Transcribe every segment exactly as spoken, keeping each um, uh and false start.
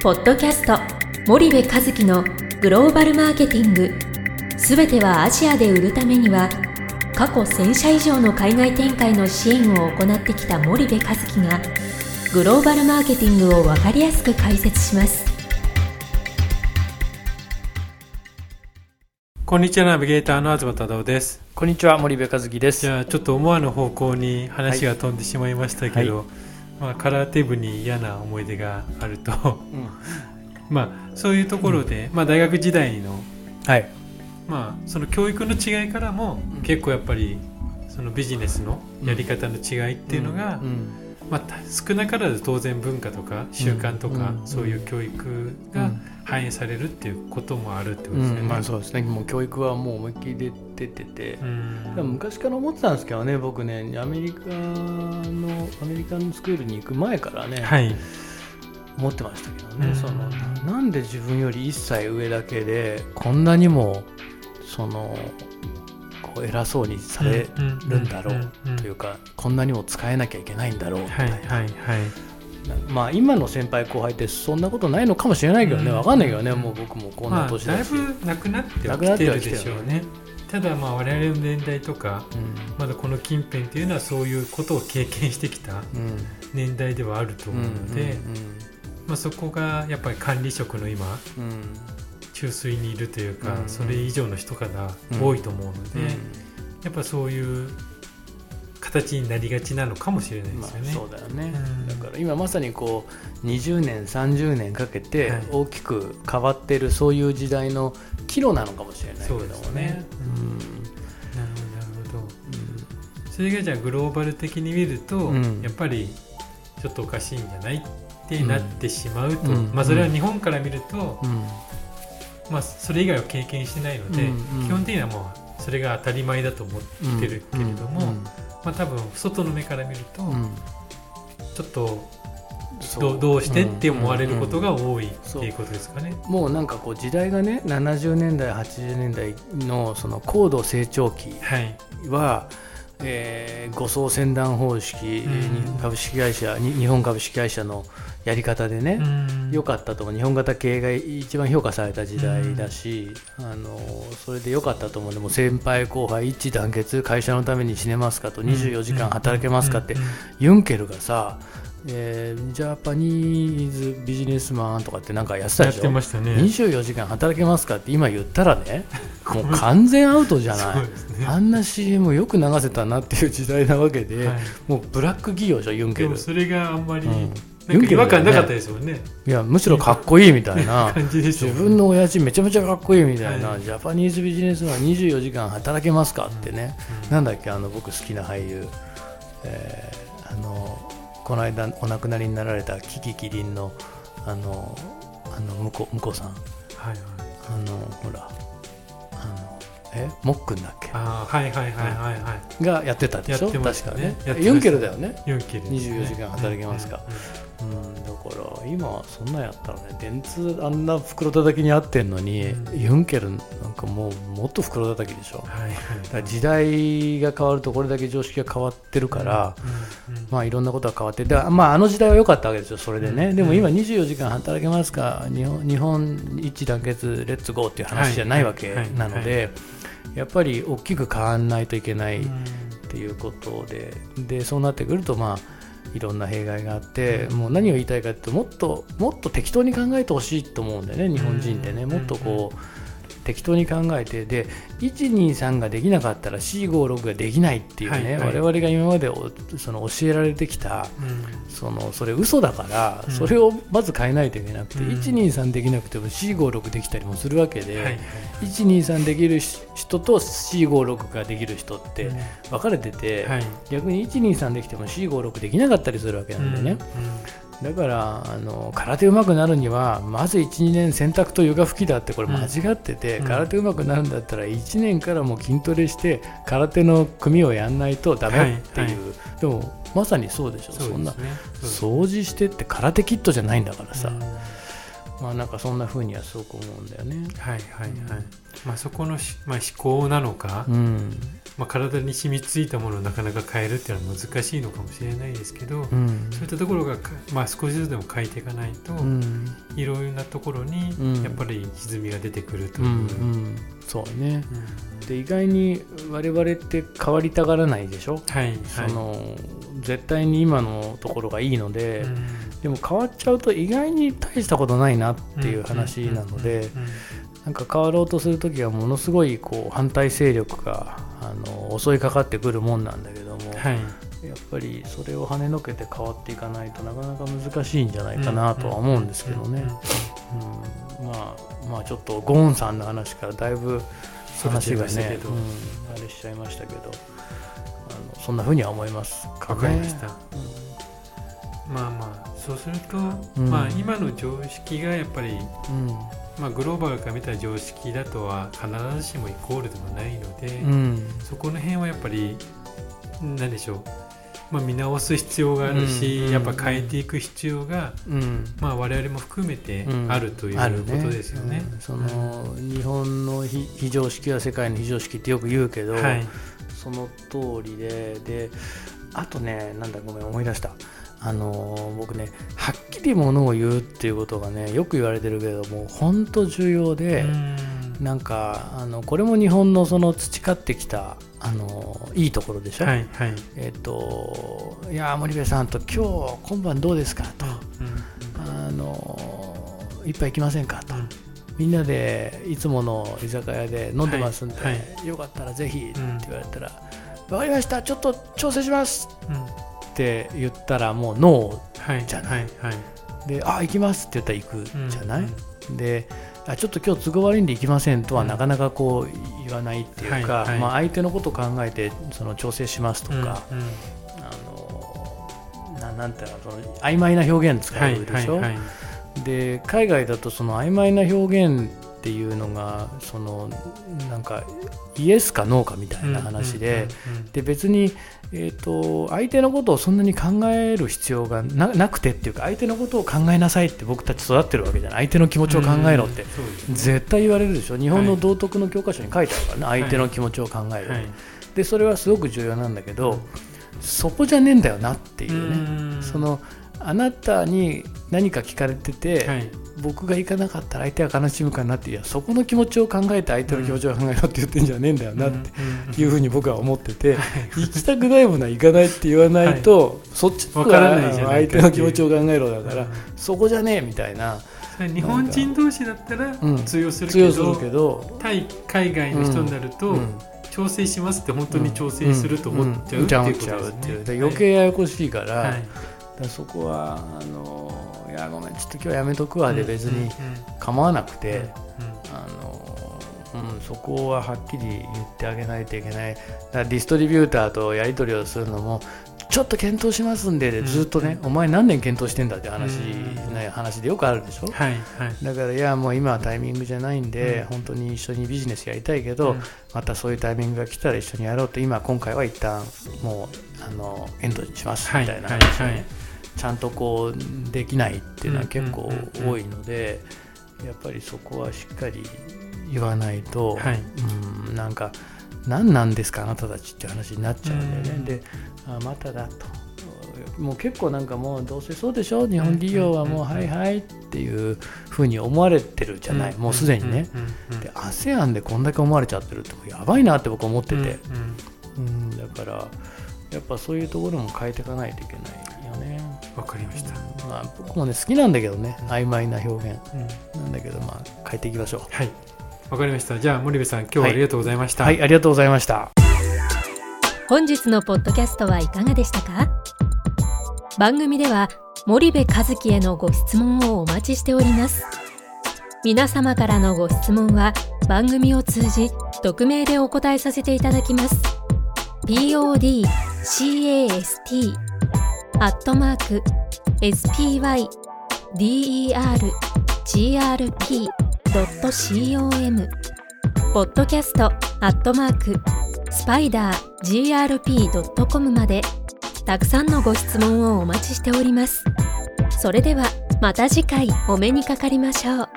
ポッドキャスト森部和樹のグローバルマーケティング、すべてはアジアで売るためには、過去せんしゃ以上の海外展開の支援を行ってきた森部和樹がグローバルマーケティングを分かりやすく解説します。こんにちは、ナビゲーターの東忠夫です。こんにちは、森部和樹です。じゃあちょっと思わぬ方向に話が飛んでしまいましたけど、はいはい、まあ、カラーテーブに嫌な思い出があると、うんまあ、そういうところで、うんまあ、大学時代の、はいまあ、その教育の違いからも、うん、結構やっぱりそのビジネスのやり方の違いっていうのが、うんうんまあ、少なからず当然文化とか習慣とか、うん、そういう教育が反映されるっていうこともあるってことですね、うんうんまあ、そうですね。もう教育はもう思いっきり出ててて、うん、でも昔から思ってたんですけどね、僕ね、アメリカのアメリカンスクールに行く前からね、はい、思ってましたけどね、うん、そのなんで自分よりいっさい上だけでこんなにもそのこう偉そうにされるんだろうというか、こんなにも使えなきゃいけないんだろうみたいな、はいはいはい、まあ、今の先輩後輩ってそんなことないのかもしれないけどね、分かんないけどね、もう僕もこんな年だし、まあ、だいぶなくなってはきてるでしょうね。ただまあ我々の年代とか、うん、まだこの近辺というのはそういうことを経験してきた年代ではあると思うので、そこがやっぱり管理職の今、うん、中枢にいるというか、うんうん、それ以上の人が多いと思うので、うんうん、やっぱそういう形になりがちなのかもしれないですよね、まあ、そうだよね、うん、だから今まさにこうにじゅうねんさんじゅうねんかけて大きく変わっている、そういう時代の岐路なのかもしれないけどもね、そうですね、うん、なるほど、うん、それがじゃあグローバル的に見ると、うん、やっぱりちょっとおかしいんじゃないってなってしまうと、うんまあ、それは日本から見ると、うんまあ、それ以外は経験してないので、うんうん、基本的にはもうそれが当たり前だと思ってるけれども、うんうんうんまあ、多分外の目から見ると、うん、ちょっと ど, どうしてって思われることが多い、うんうん、っていうことですかね。もうなんかこう時代がね、ななじゅうねんだいはちじゅうねんだい の, その高度成長期は、はいえー、誤送船団方式、うん、株式会社日本株式会社のやり方でね、良、うん、かったと思う、日本型経営が一番評価された時代だし、うん、あのそれで良かったと思う。でも先輩後輩一致団結、会社のために死ねますかと、にじゅうよじかん働けますかって、うん、ユンケルがさ、えー、ジャパニーズビジネスマンとかってなんかやってたでしょ。やってましたね。にじゅうよじかん働けますかって今言ったらね、もう完全アウトじゃない、ね、あんな シーエム よく流せたなっていう時代なわけで、はい、もうブラック企業でしょ、ユンケル。でもそれがあんまり、うんなんか違和感なかったですもんね。いや、むしろかっこいいみたいな感じでした、ね、自分の親父めちゃめちゃかっこいいみたいな、はい、ジャパニーズビジネスマンにじゅうよじかん働けますかってね、うんうん、なんだっけ、あの僕好きな俳優、えー、あのこの間お亡くなりになられたキキキリンのあのあの向こう向こうさん、はいはい、あのほらあのえもっくんだっけ、あはいはいはいはいはいがやってたでしょ、ね、確かね、ユンケルだよね、ユンケルにじゅうよじかん働けますか、うんうんうん、だから今そんなやったらね、電通あんな袋叩きにあってんのに、うん、ユンケルなんかもうもっと袋叩きでしょ、はいはいはい、だから時代が変わるとこれだけ常識が変わってるから、うんうんうん、まあいろんなことが変わって、だまああの時代は良かったわけですよ、それでね、うんうん、でも今にじゅうよじかん働けますか、日本、日本一致団結レッツゴーっていう話じゃないわけなので、やっぱり大きく変わんないといけないっていうことで、でそうなってくるとまあいろんな弊害があって、うん、もう何を言いたいかってもっともっと適当に考えてほしいと思うんだよね、日本人ってね、うん、もっとこう、うん、適当に考えて、で いちにさん ができなかったら よんごろく ができないっていうね、はいはい、我々が今までその教えられてきた、うん、そのそれ嘘だから、うん、それをまず変えないといけなくて、うん、いちにさん できなくても よんごろく できたりもするわけで、はいはい、いちにさん できる人と よんごろく ができる人って分かれてて、うんはい、逆に いちにさん できても よんごろく できなかったりするわけなんでね、うんうん、だからあの空手上手くなるにはまず いちにねん洗濯と床拭きだって、これ間違ってて、うん、空手上手くなるんだったらいちねんからもう筋トレして空手の組をやんないとダメっていう、はいはい、でもまさにそうでしょ、 そうですね、そんな掃除してって空手キットじゃないんだからさ、うんまあ、なんかそんな風にはすごく思うんだよね、はいはいはい、まあ、そこの、まあ、思考なのか、うん、まあ、体に染みついたものをなかなか変えるっていうのは難しいのかもしれないですけど、うん、そういったところが、まあ、少しずつでも変えていかないと、うん、いろいろなところにやっぱり歪みが出てくるという、うんうん、そうね、うん、で意外に我々って変わりたがらないでしょ、はいはい、その絶対に今のところがいいので、うん、でも変わっちゃうと意外に大したことないなっていう話なので、なんか変わろうとするときはものすごいこう反対勢力があの襲いかかってくるもんなんだけども、はい、やっぱりそれを跳ねのけて変わっていかないとなかなか難しいんじゃないかなとは思うんですけどね、うん、まあ、まあちょっとゴーンさんの話からだいぶ話がね、うん、あれしちゃいましたけど、あのそんな風には思いますかね。わかりました、うん、まあまあそうすると、うん、まあ今の常識がやっぱり、うんまあ、グローバルから見た常識だとは必ずしもイコールでもないので、うん、そこの辺はやっぱり何でしょう、まあ、見直す必要があるし、うん、やっぱ変えていく必要が、うんまあ、我々も含めてあるということですよね。その日本の非常識は世界の非常識ってよく言うけど、はい、その通りで、であとね、なんだごめん思い出した。あのー、僕ねはっきりものを言うっていうことがねよく言われてるけども本当重要で、なんかあのこれも日本のその培ってきたあのいいところでしょ、はいはい、えっといや森部さんと今日今晩どうですかと、うん、あの一杯行きませんかと、うん、みんなでいつもの居酒屋で飲んでますんで、はいはい、よかったらぜひって言われたら、うん、分かりました、ちょっと調整します、うんって言ったらもうノーじゃない、はいはいはい、であ行きますって言ったら行くじゃない、うんうん、であちょっと今日都合悪いんで行きませんとはなかなかこう言わないっていうか、うんはいはいまあ、相手のことを考えてその調整しますとか、うんうん、あの な, なんていうのその曖昧な表現使うでしょ、はいはいはい、で海外だとその曖昧な表現っていうのがそのなんかイエスかノーかみたいな話で、で別にえと相手のことをそんなに考える必要が な, なくてっていうか、相手のことを考えなさいって僕たち育ってるわけじゃない、相手の気持ちを考えろって絶対言われるでしょ。日本の道徳の教科書に書いてあるからね、相手の気持ちを考えるってでそれはすごく重要なんだけど、そこじゃねえんだよなっていうね。そのあなたに何か聞かれてて、はい、僕が行かなかったら相手は悲しむかなって、いやそこの気持ちを考えて相手の気持ちを考えろって言ってんじゃねえんだよなっていうふうに僕は思ってて、うんうん、行きたくないものは行かないって言わないと、はい、そっちとは相手の気持ちを考えろだから、うん、そこじゃねえみたいな。日本人同士だったら通用するけど、うん、通用するけど対海外の人になると、うんうん調整しますって本当に調整すると思っちゃうっていうことですね。余計ややこしいから、はいはいだそこはあのいやごめんちょっと今日やめとくわで別に構わなくて、そこははっきり言ってあげないといけない。だからディストリビューターとやり取りをするのもちょっと検討しますんででずっとね、うん、お前何年検討してんだって話、うん、ない話でよくあるでしょ、はいはい、だからいやもう今はタイミングじゃないんで、うん、本当に一緒にビジネスやりたいけど、うん、またそういうタイミングが来たら一緒にやろうって今今回は一旦もうあのエンドにしますみたいな話、ねはいはいはい、ちゃんとこうできないっていうのは結構多いので、うんうんうんうん、やっぱりそこはしっかり言わないと、はい、うんなんか何なんですかあなたたちって話になっちゃうんだよね、うん、であまただともう結構なんかもうどうせそうでしょ日本企業はもうはいはいっていうふうに思われてるじゃない、うん、もうすでにね、うん、で アセアン でこんだけ思われちゃってるってやばいなって僕思ってて、うんうん、だからやっぱそういうところも変えていかないといけないよね。わかりました、まあ、僕もね好きなんだけどね曖昧な表現、うん、なんだけどまあ変えていきましょう。はいわかりました。じゃあ森部さん今日はありがとうございました、はい、はい、ありがとうございました。本日のポッドキャストはいかがでしたか。番組では森部和樹へのご質問をお待ちしております。皆様からのご質問は番組を通じ匿名でお答えさせていただきます。 ポッドキャスト アットマーク エスピーワイディーイーアールジーアールピー ドットコム ポッドキャスト アットマーク スパイダー ジーアールピー ドットコム までたくさんのご質問をお待ちしております。それではまた次回お目にかかりましょう。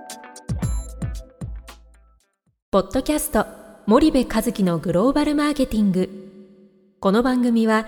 ポッドキャスト森部和樹のグローバルマーケティング。この番組は